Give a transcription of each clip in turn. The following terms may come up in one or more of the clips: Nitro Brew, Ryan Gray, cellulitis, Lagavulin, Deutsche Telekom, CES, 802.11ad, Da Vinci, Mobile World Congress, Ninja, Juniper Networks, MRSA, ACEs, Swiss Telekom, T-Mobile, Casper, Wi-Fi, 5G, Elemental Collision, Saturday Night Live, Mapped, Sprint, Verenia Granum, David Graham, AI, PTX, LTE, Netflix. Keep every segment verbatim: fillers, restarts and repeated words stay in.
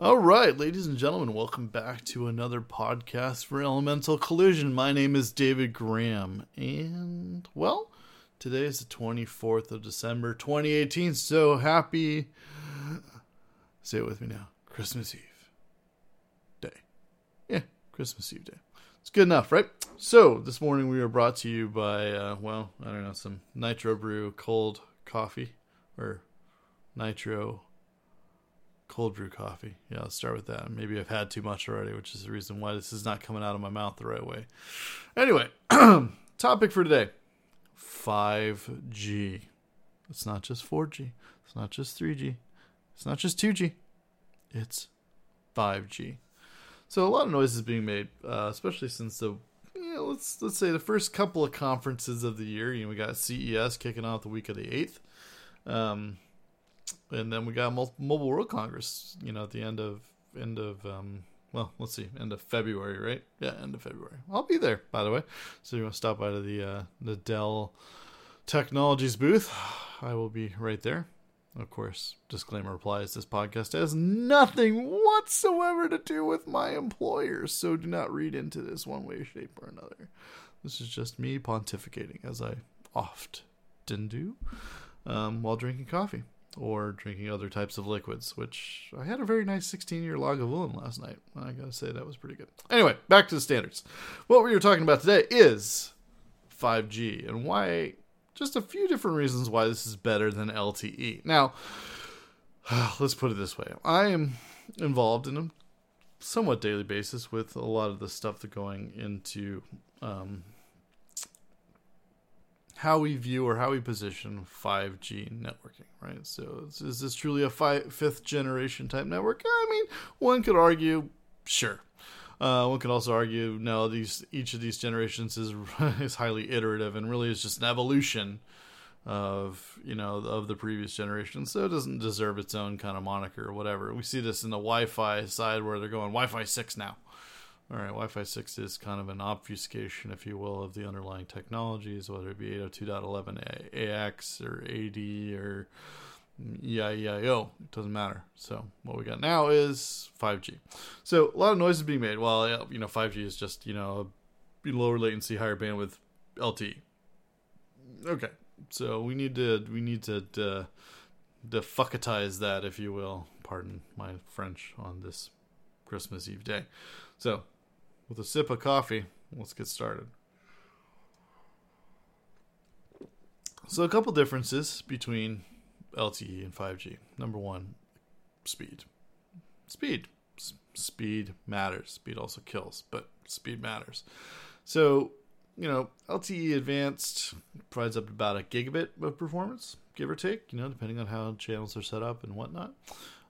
All right, ladies and gentlemen, welcome back to another podcast for Elemental Collision. My name is David Graham, and, well, today is the twenty-fourth of December, twenty eighteen, so happy, say it with me now, Christmas Eve day. Yeah, Christmas Eve day. It's good enough, right? So, this morning we were brought to you by, uh, well, I don't know, some Nitro Brew cold coffee, or Nitro cold brew coffee. Yeah, let's start with that. Maybe I've had too much already, which is the reason why this is not coming out of my mouth the right way. Anyway, topic for today, five G. It's not just four G. It's not just three G. It's not just two G. It's five G. So a lot of noise is being made, uh, especially since the, you know, let's let's say the first couple of conferences of the year. You know, we got C E S kicking off the week of the eighth. Um And then we got Mobile World Congress, you know, at the end of, end of, um, well, let's see, end of February, right? Yeah, end of February. I'll be there, by the way. So you want to stop by to the, uh, the Dell Technologies booth. I will be right there. Of course, disclaimer applies. This podcast has nothing whatsoever to do with my employer, so do not read into this one way, shape, or another. This is just me pontificating, as I often do, um, while drinking coffee. Or drinking other types of liquids, which I had a very nice sixteen-year Lagavulin last night. I gotta say, that was pretty good. Anyway, back to the standards. What we were talking about today is five G and why, just a few different reasons why this is better than L T E. Now, let's put it this way. I am involved in a somewhat daily basis with a lot of the stuff that's going into um, how we view or how we position five G networking, right? So is this truly a five, fifth generation type network? I mean, one could argue, sure. Uh, one could also argue, no, these each of these generations is is highly iterative and really is just an evolution of, you know, of the previous generation. So it doesn't deserve its own kind of moniker or whatever. We see this in the Wi-Fi side where they're going Wi-Fi six now. All right, Wi-Fi six is kind of an obfuscation, if you will, of the underlying technologies, whether it be eight oh two dot eleven a x or A D or E I E I O. It doesn't matter. So what we got now is five G. So a lot of noise is being made. Well, you know, five G is just, you know, lower latency, higher bandwidth, L T E. Okay, so we need to we need to de, defuckatize that, if you will. Pardon my French on this Christmas Eve day. So, with a sip of coffee, let's get started. So, a couple differences between L T E and five G. Number one, speed. Speed. S- speed matters. Speed also kills, but speed matters. So, you know, L T E Advanced provides up about a gigabit of performance, give or take, you know, depending on how channels are set up and whatnot.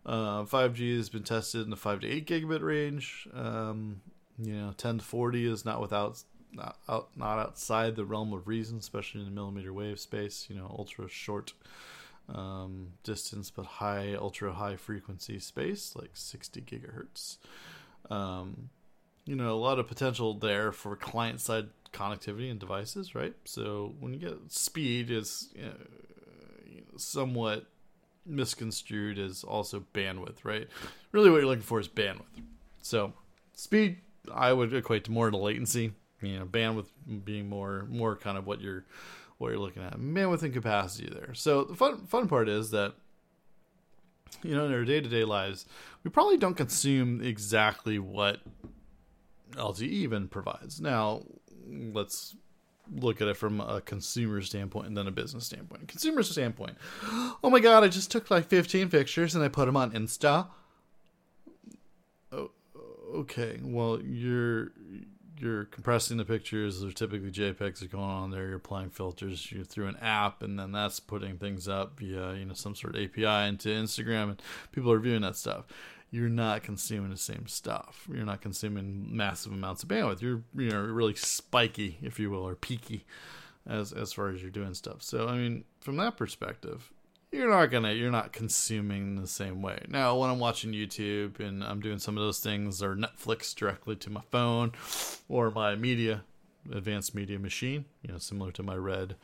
Uh, five G has been tested in the five to eight gigabit range. Um, you know, ten to forty is not without, not out, not outside the realm of reason, especially in the millimeter wave space. You know, ultra short um, distance, but high, ultra high frequency space, like sixty gigahertz. Um, you know, a lot of potential there for client side connectivity and devices, right? So when you get speed is you know, you know, somewhat misconstrued as also bandwidth, right? Really what you're looking for is bandwidth. So speed, I would equate to more to latency, you know, bandwidth being more, more kind of what you're, what you're looking at. Bandwidth and capacity there. So the fun, fun part is that, you know, in our day-to-day lives, we probably don't consume exactly what L T E even provides. Now let's look at it from a consumer standpoint and then a business standpoint. Consumer standpoint. Oh my God, I just took like fifteen pictures and I put them on Insta. Oh, okay. Well, you're, you're compressing the pictures. They're typically JPEGs are going on there. You're applying filters you're through an app, and then that's putting things up via, you know, some sort of A P I into Instagram, and people are viewing that stuff. You're not consuming the same stuff. You're not consuming massive amounts of bandwidth. You're, you know, really spiky, if you will, or peaky as, as far as you're doing stuff. So, I mean, from that perspective, you're not gonna, you're not consuming the same way. Now, when I'm watching YouTube and I'm doing some of those things or Netflix directly to my phone or my media, advanced media machine, you know, similar to my red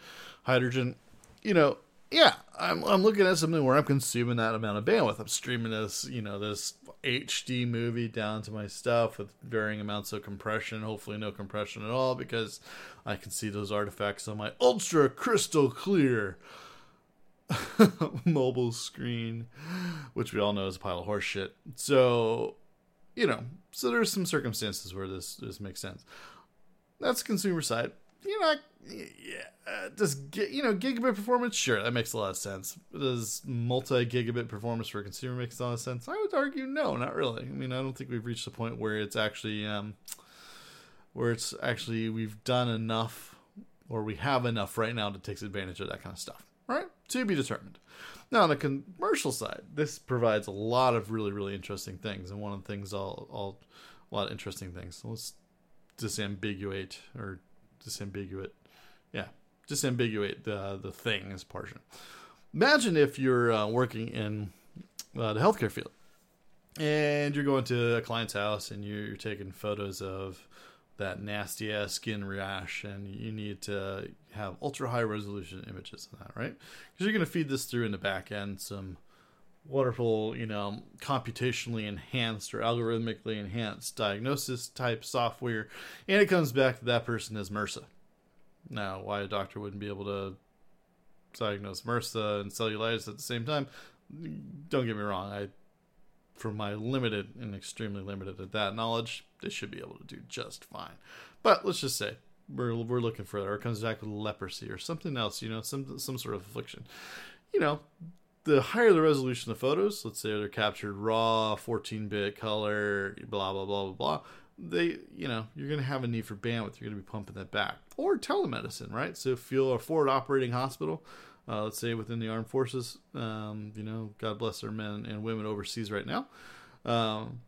hydrogen, you know, yeah, I'm I'm looking at something where I'm consuming that amount of bandwidth. I'm streaming this, you know, this H D movie down to my stuff with varying amounts of compression, hopefully no compression at all, because I can see those artifacts on my ultra crystal clear mobile screen, which we all know is a pile of horse shit. So, you know, so there's some circumstances where this, this makes sense. That's consumer side. You know, yeah, just, you know, gigabit performance, sure, that makes a lot of sense. Does multi-gigabit performance for a consumer make a lot of sense? I would argue no, not really. I mean, I don't think we've reached the point where it's actually, um, where it's actually, we've done enough, or we have enough right now that takes advantage of that kind of stuff, right? To be determined. Now, on the commercial side, this provides a lot of really, really interesting things, and one of the things I'll, I'll a lot of interesting things. So let's disambiguate or disambiguate yeah disambiguate the the things portion. Imagine if you're uh, working in uh, the healthcare field and you're going to a client's house and you're taking photos of that nasty ass skin rash, and you need to have ultra high resolution images of that, right? Because you're going to feed this through in the back end some wonderful, you know, computationally enhanced or algorithmically enhanced diagnosis type software, and it comes back that that person has MRSA. Now, why a doctor wouldn't be able to diagnose MRSA and cellulitis at the same time, don't get me wrong. I, from my limited and extremely limited at that knowledge, they should be able to do just fine. But let's just say we're we're looking for that, or it comes back with leprosy or something else, you know, some some sort of affliction, you know. The higher the resolution of photos, let's say they're captured raw, fourteen-bit color, blah, blah, blah, blah, blah. They, you know, you're going to have a need for bandwidth. You're going to be pumping that back. Or telemedicine, right? So if you're a forward operating hospital, uh, let's say within the armed forces, um, you know, God bless our men and women overseas right now. Um,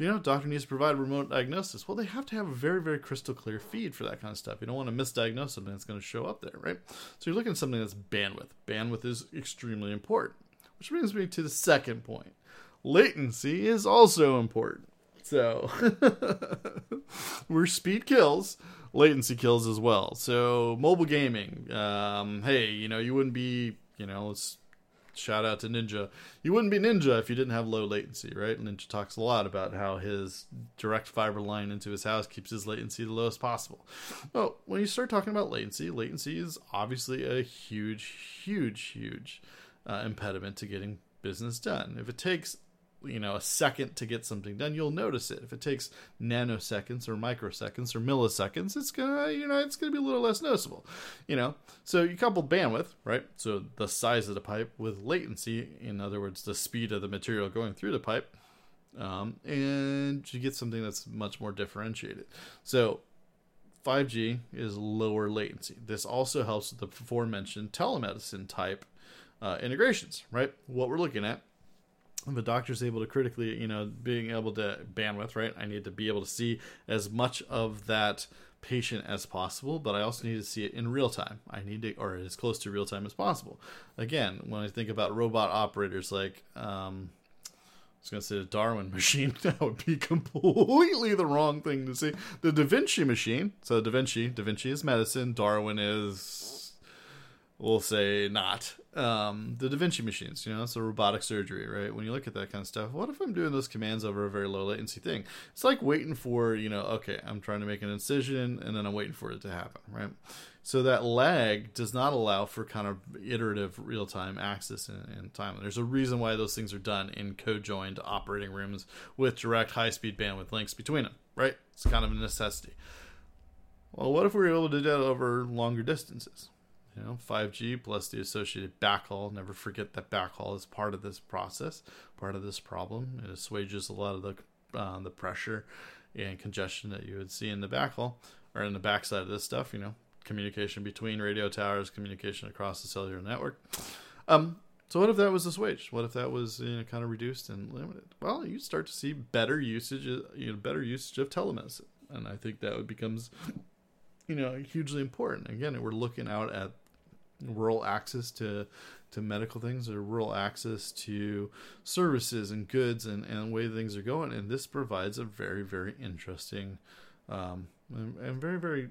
you know, doctor needs to provide remote diagnosis. Well, they have to have a very, very crystal clear feed for that kind of stuff. You don't want to misdiagnose something that's going to show up there, right? So you're looking at something that's bandwidth. Bandwidth is extremely important, which brings me to the second point. Latency is also important. So where speed kills, latency kills as well. So mobile gaming, um, hey, you know, you wouldn't be, you know, let's shout out to Ninja. You wouldn't be Ninja if you didn't have low latency, right? Ninja talks a lot about how his direct fiber line into his house keeps his latency the lowest possible. Well, when you start talking about latency, latency is obviously a huge, huge, huge uh, impediment to getting business done. If it takes, you know, a second to get something done, you'll notice it. If it takes nanoseconds or microseconds or milliseconds, it's gonna, you know, it's gonna be a little less noticeable, you know. So you couple bandwidth, right? So the size of the pipe with latency, in other words, the speed of the material going through the pipe, um, and you get something that's much more differentiated. So five G is lower latency. This also helps with the aforementioned telemedicine type uh, integrations, right? What we're looking at. The doctor's able to critically, you know, being able to bandwidth, right? I need to be able to see as much of that patient as possible, but I also need to see it in real time. I need to, or as close to real time as possible. Again, when I think about robot operators, like, um, I was going to say the Darwin machine, that would be completely the wrong thing to say. The Da Vinci machine. So Da Vinci, Da Vinci is medicine. Darwin is, we'll say not. Um, the Da Vinci machines, you know, it's a robotic surgery, right? When you look at that kind of stuff, what if I'm doing those commands over a very low latency thing? It's like waiting for, you know, okay, I'm trying to make an incision and then I'm waiting for it to happen, right? So that lag does not allow for kind of iterative real-time access and, and time. There's a reason why those things are done in co-joined operating rooms with direct high-speed bandwidth links between them, right? It's kind of a necessity. Well, what if we were able to do that over longer distances? You know, five G plus the associated backhaul. Never forget that backhaul is part of this process, part of this problem. It assuages a lot of the uh, the pressure and congestion that you would see in the backhaul or in the backside of this stuff. You know, communication between radio towers, communication across the cellular network. Um, so what if that was assuaged? What if that was, you know, kind of reduced and limited? Well, you start to see better usage, you know, better usage of telemedicine, and I think that would becomes, you know, hugely important. Again, we're looking out at rural access to to medical things, or rural access to services and goods and, and the way things are going. And this provides a very, very interesting um, and, and very, very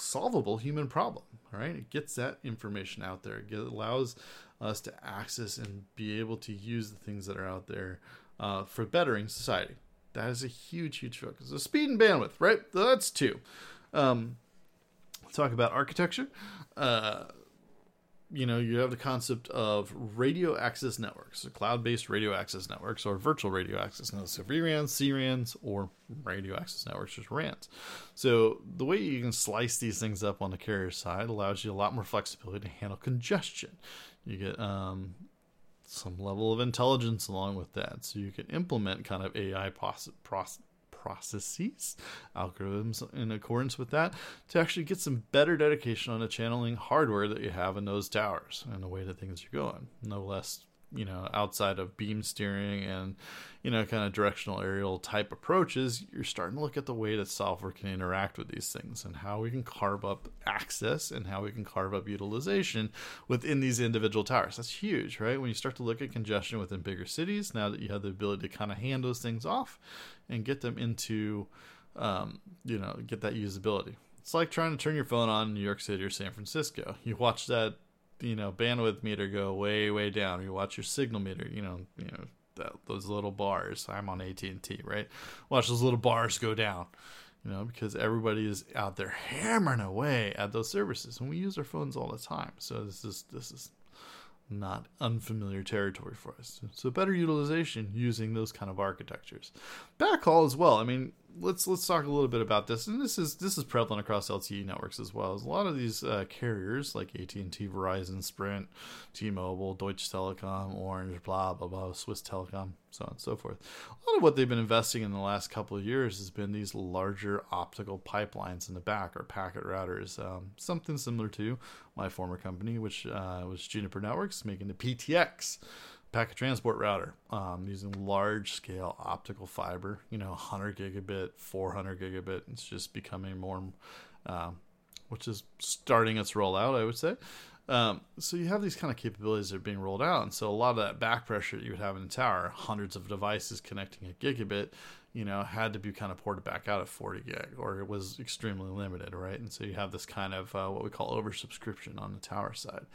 solvable human problem, right? It gets that information out there. It allows us to access and be able to use the things that are out there uh, for bettering society. That is a huge, huge focus. So speed and bandwidth, right? That's two. Um, let's talk about architecture. Uh, you know, you have the concept of radio access networks, so cloud-based radio access networks or virtual radio access networks. So V RANs, C RANs, or radio access networks, just RANs. So the way you can slice these things up on the carrier side allows you a lot more flexibility to handle congestion. You get um, some level of intelligence along with that. So you can implement kind of A I process, process, processes, algorithms in accordance with that to actually get some better dedication on the channeling hardware that you have in those towers and the way that things are going. No less, you know, outside of beam steering and, you know, kind of directional aerial type approaches, you're starting to look at the way that software can interact with these things and how we can carve up access and how we can carve up utilization within these individual towers. That's huge, right? When you start to look at congestion within bigger cities, now that you have the ability to kind of hand those things off and get them into, um, you know, get that usability. It's like trying to turn your phone on in New York City or San Francisco. You watch that, you know, bandwidth meter go way, way down. You watch your signal meter, you know, you know, that, those little bars. I'm on A T and T, right? Watch those little bars go down, you know, because everybody is out there hammering away at those services, and we use our phones all the time. So this is, this is not unfamiliar territory for us. So better utilization using those kind of architectures. Backhaul as well. I mean, let's let's talk a little bit about this. And this is this is prevalent across L T E networks as well. As a lot of these uh, carriers like A T and T, Verizon, Sprint, T-Mobile, Deutsche Telekom, Orange, blah, blah, blah, Swiss Telekom, so on and so forth. A lot of what they've been investing in the last couple of years has been these larger optical pipelines in the back, or packet routers, um, something similar to my former company, which uh, was Juniper Networks, making the P T X. Packet transport router, um, using large scale optical fiber, you know, one hundred gigabit, four hundred gigabit. It's just becoming more, um, which is starting its rollout, I would say. Um, so you have these kind of capabilities that are being rolled out. And so a lot of that back pressure that you would have in the tower, hundreds of devices connecting a gigabit, you know, had to be kind of ported back out at forty gig, or it was extremely limited, right? And so you have this kind of uh, what we call oversubscription on the tower side.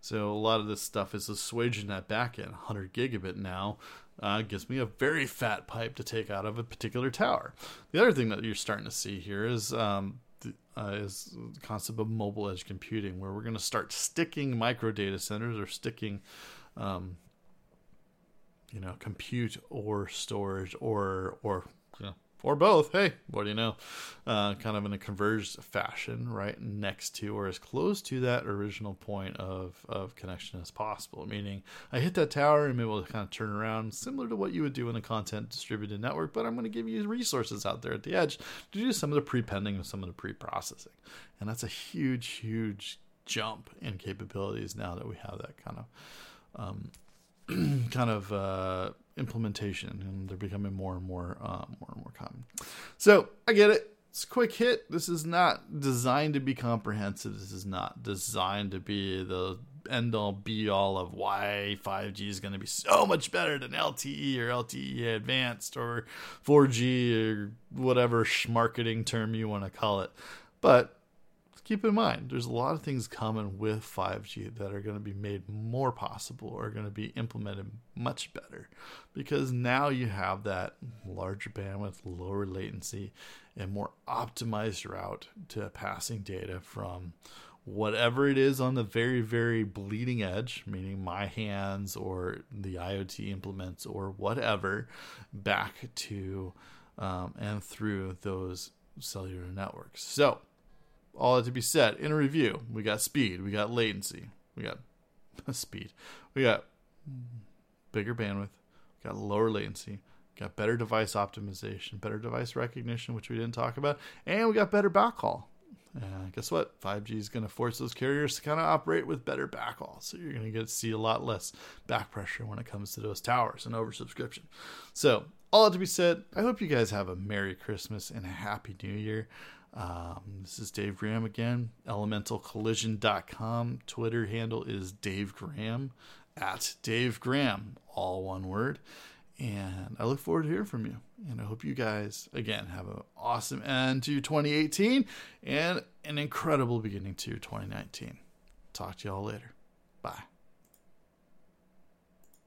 So a lot of this stuff is assuaging that back end. one hundred gigabit now uh, gives me a very fat pipe to take out of a particular tower. The other thing that you're starting to see here is um, th- uh, is the concept of mobile edge computing, where we're going to start sticking micro data centers or sticking um you know, compute or storage or, or, you know, or both. Hey, what do you know? Uh, kind of in a converged fashion, right? Next to, or as close to that original point of, of connection as possible. Meaning I hit that tower and I'm able to kind of turn around, similar to what you would do in a content distributed network, but I'm going to give you resources out there at the edge to do some of the pre-pending and some of the pre-processing. And that's a huge, huge jump in capabilities now that we have that kind of, um, kind of uh, implementation, and they're becoming more and more, uh, more and more common. So I get it. It's a quick hit. This is not designed to be comprehensive. This is not designed to be the end all be all of why five G is going to be so much better than L T E or L T E advanced or four G or whatever marketing term you want to call it. But keep in mind, there's a lot of things common with five G that are going to be made more possible or going to be implemented much better, because now you have that larger bandwidth, lower latency, and more optimized route to passing data from whatever it is on the very, very bleeding edge, meaning my hands or the IoT implements or whatever, back to um, and through those cellular networks. So all that to be said, in a review, we got speed, we got latency, we got speed, we got bigger bandwidth, we got lower latency, we got better device optimization, better device recognition, which we didn't talk about, and we got better backhaul. And guess what? five G is going to force those carriers to kind of operate with better backhaul. So you're going to get to see a lot less back pressure when it comes to those towers and oversubscription. So all that to be said, I hope you guys have a Merry Christmas and a Happy New Year. Um, this is Dave Graham again, elemental collision dot com. Twitter handle is Dave Graham, at Dave Graham, all one word. And I look forward to hearing from you. And I hope you guys, again, have an awesome end to twenty eighteen and an incredible beginning to twenty nineteen. Talk to y'all later. Bye.